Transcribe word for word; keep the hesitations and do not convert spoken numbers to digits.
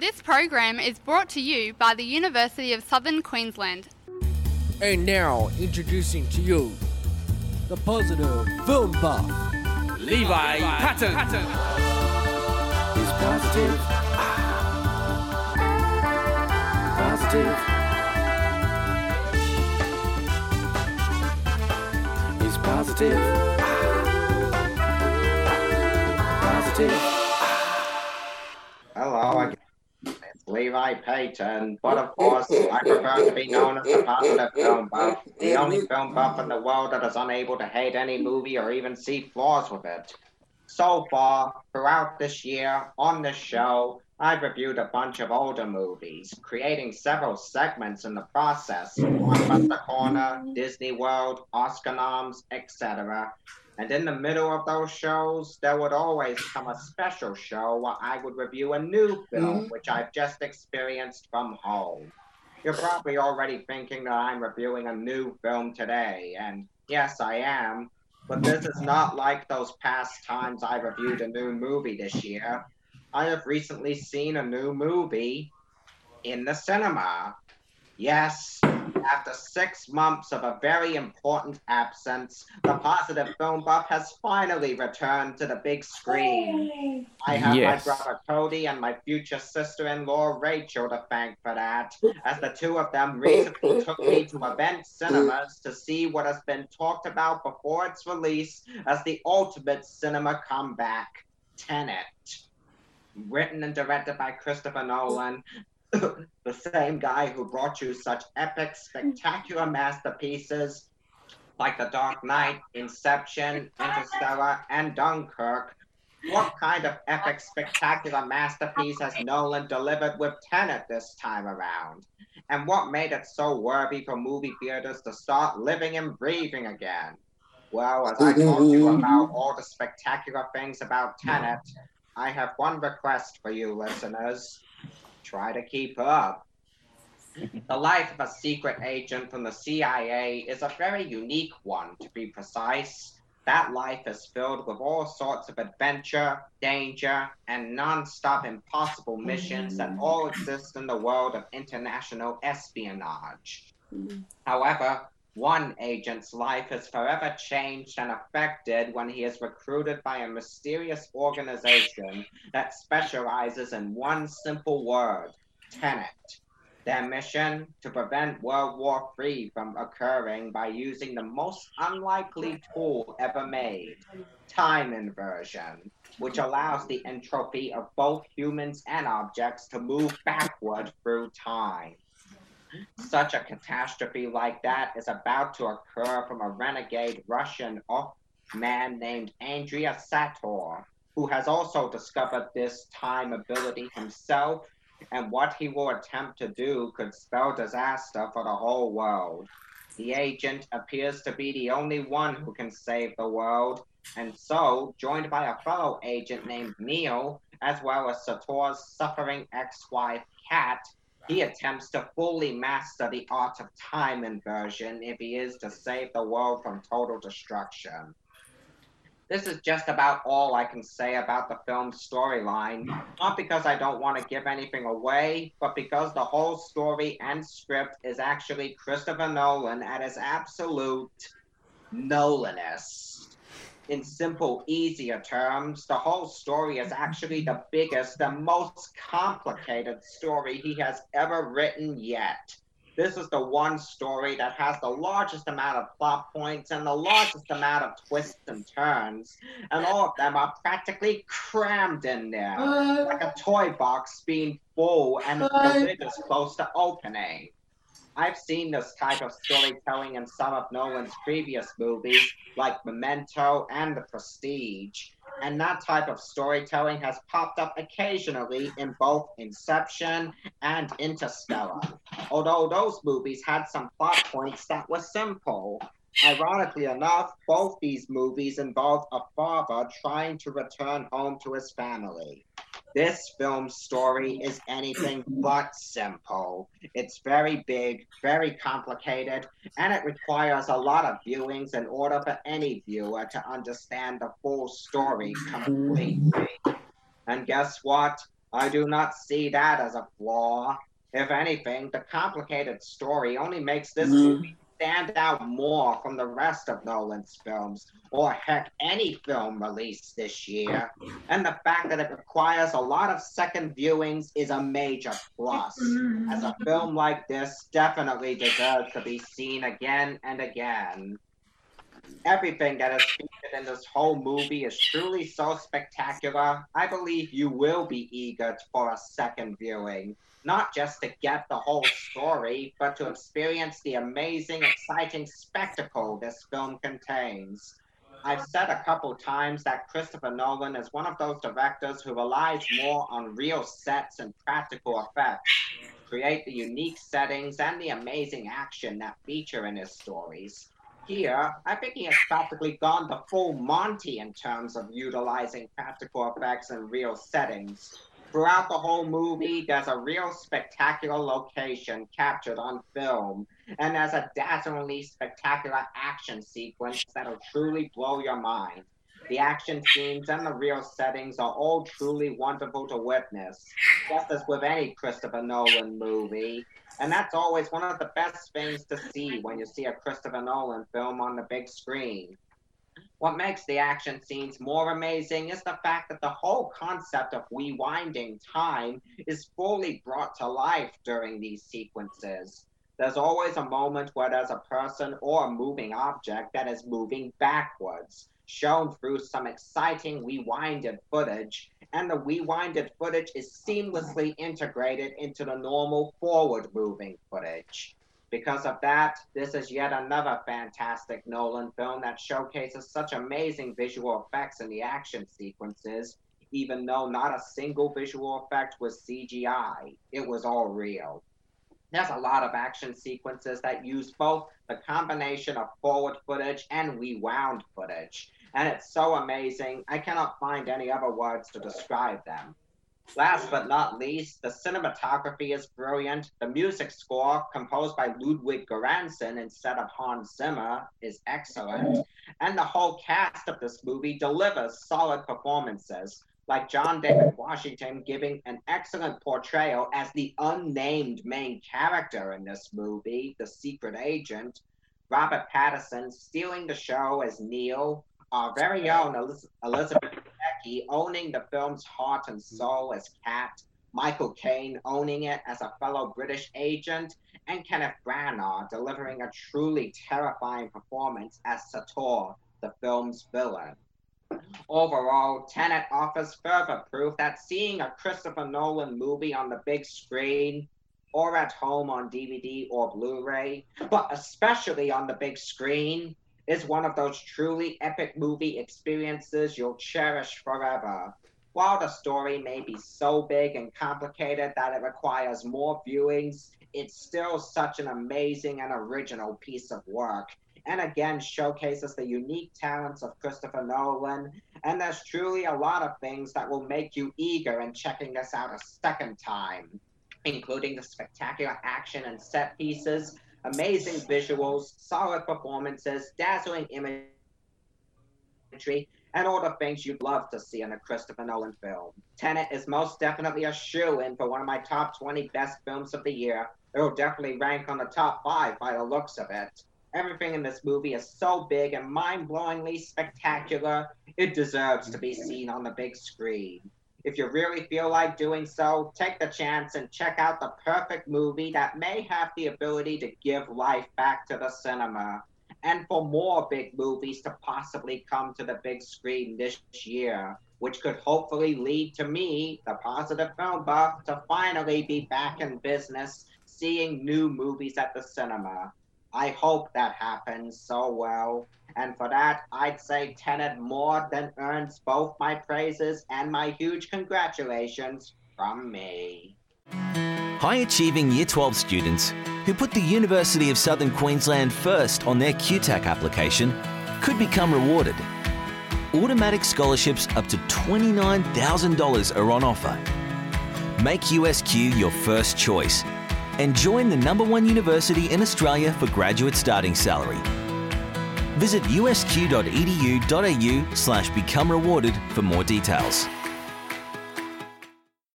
This program is brought to you by the University of Southern Queensland. And now, introducing to you, the positive film buff, Levi Paton. He's positive. Ah. Positive. He's positive. Ah. Positive. Ah. Hello again. Levi Paton, but of course, I prefer to be known as the positive film buff, the only film buff in the world that is unable to hate any movie or even see flaws with it. So far, throughout this year, on this show, I've reviewed a bunch of older movies, creating several segments in the process, Blockbuster Corner, Disney World, Oscar noms, et cetera. And in the middle of those shows, there would always come a special show where I would review a new film, which I've just experienced from home. You're probably already thinking that I'm reviewing a new film today, and yes, I am, but this is not like those past times I reviewed a new movie this year. I have recently seen a new movie in the cinema. Yes, after six months of a very important absence, the positive film buff has finally returned to the big screen. I have yes. my brother Cody and my future sister-in-law Rachel to thank for that, as the two of them recently took me to Event Cinemas to see what has been talked about before its release as the ultimate cinema comeback, Tenet. Written and directed by Christopher Nolan, the same guy who brought you such epic, spectacular masterpieces like The Dark Knight, Inception, Interstellar, and Dunkirk. What kind of epic, spectacular masterpiece has Nolan delivered with Tenet this time around? And what made it so worthy for movie theaters to start living and breathing again? Well, as I told you about all the spectacular things about Tenet, I have one request for you, listeners. Try to keep up. The life of a secret agent from the C I A is a very unique one, to be precise. That life is filled with all sorts of adventure, danger, and non-stop impossible missions that all exist in the world of international espionage. However, one agent's life is forever changed and affected when he is recruited by a mysterious organization that specializes in one simple word, Tenet. Their mission, to prevent World War Three from occurring by using the most unlikely tool ever made, time inversion, which allows the entropy of both humans and objects to move backward through time. Such a catastrophe like that is about to occur from a renegade Russian man named Andrei Sator, who has also discovered this time ability himself, and what he will attempt to do could spell disaster for the whole world. The agent appears to be the only one who can save the world, and so, joined by a fellow agent named Neil, as well as Sator's suffering ex-wife, Kat, he attempts to fully master the art of time inversion if he is to save the world from total destruction. This is just about all I can say about the film's storyline, not because I don't want to give anything away, but because the whole story and script is actually Christopher Nolan at his absolute Nolanist. In simple, easier terms, the whole story is actually the biggest, the most complicated story he has ever written yet. This is the one story that has the largest amount of plot points and the largest amount of twists and turns, and all of them are practically crammed in there, like a toy box being full and the lid is close to opening. I've seen this type of storytelling in some of Nolan's previous movies, like Memento and The Prestige, and that type of storytelling has popped up occasionally in both Inception and Interstellar, although those movies had some plot points that were simple. Ironically enough, both these movies involved a father trying to return home to his family. This film's story is anything but simple. It's very big, very complicated, and it requires a lot of viewings in order for any viewer to understand the full story completely. And guess what? I do not see that as a flaw. If anything, the complicated story only makes this mm-hmm. movie stand out more from the rest of Nolan's films, or heck, any film released this year. And the fact that it requires a lot of second viewings is a major plus, as a film like this definitely deserves to be seen again and again. Everything that is featured in this whole movie is truly so spectacular, I believe you will be eager for a second viewing, not just to get the whole story, but to experience the amazing, exciting spectacle this film contains. I've said a couple times that Christopher Nolan is one of those directors who relies more on real sets and practical effects to create the unique settings and the amazing action that feature in his stories. Here, I think he has practically gone the full Monty in terms of utilizing practical effects and real settings. Throughout the whole movie, there's a real spectacular location captured on film, and there's a dazzlingly spectacular action sequence that'll truly blow your mind. The action scenes and the real settings are all truly wonderful to witness, just as with any Christopher Nolan movie. And that's always one of the best things to see when you see a Christopher Nolan film on the big screen. What makes the action scenes more amazing is the fact that the whole concept of rewinding time is fully brought to life during these sequences. There's always a moment where there's a person or a moving object that is moving backwards, shown through some exciting rewinded footage, and the rewinded footage is seamlessly integrated into the normal forward-moving footage. Because of that, this is yet another fantastic Nolan film that showcases such amazing visual effects in the action sequences, even though not a single visual effect was C G I. It was all real. There's a lot of action sequences that use both the combination of forward footage and rewound footage, and it's so amazing, I cannot find any other words to describe them. Last but not least, the cinematography is brilliant. The music score, composed by Ludwig Göransson instead of Hans Zimmer, is excellent. And the whole cast of this movie delivers solid performances, like John David Washington giving an excellent portrayal as the unnamed main character in this movie, the secret agent, Robert Pattinson stealing the show as Neil, our very own Elizabeth Becky owning the film's heart and soul as Kat, Michael Caine owning it as a fellow British agent, and Kenneth Branagh delivering a truly terrifying performance as Sator, the film's villain. Overall, Tenet offers further proof that seeing a Christopher Nolan movie on the big screen, or at home on D V D or Blu-ray, but especially on the big screen, is one of those truly epic movie experiences you'll cherish forever. While the story may be so big and complicated that it requires more viewings, it's still such an amazing and original piece of work, and again showcases the unique talents of Christopher Nolan, and there's truly a lot of things that will make you eager in checking this out a second time, including the spectacular action and set pieces, amazing visuals, solid performances, dazzling imagery, and all the things you'd love to see in a Christopher Nolan film. Tenet is most definitely a shoo-in for one of my top twenty best films of the year. It will definitely rank on the top five by the looks of it. Everything in this movie is so big and mind-blowingly spectacular, it deserves to be seen on the big screen. If you really feel like doing so, take the chance and check out the perfect movie that may have the ability to give life back to the cinema. And for more big movies to possibly come to the big screen this year, which could hopefully lead to me, the positive film buff, to finally be back in business, seeing new movies at the cinema. I hope that happens so well, and for that, I'd say Tenet more than earns both my praises and my huge congratulations from me. High-achieving Year twelve students who put the University of Southern Queensland first on their Q TAC application could become rewarded. Automatic scholarships up to twenty-nine thousand dollars are on offer. Make U S Q your first choice and join the number one university in Australia for graduate starting salary. Visit u s q dot e d u dot a u slash become rewarded for more details.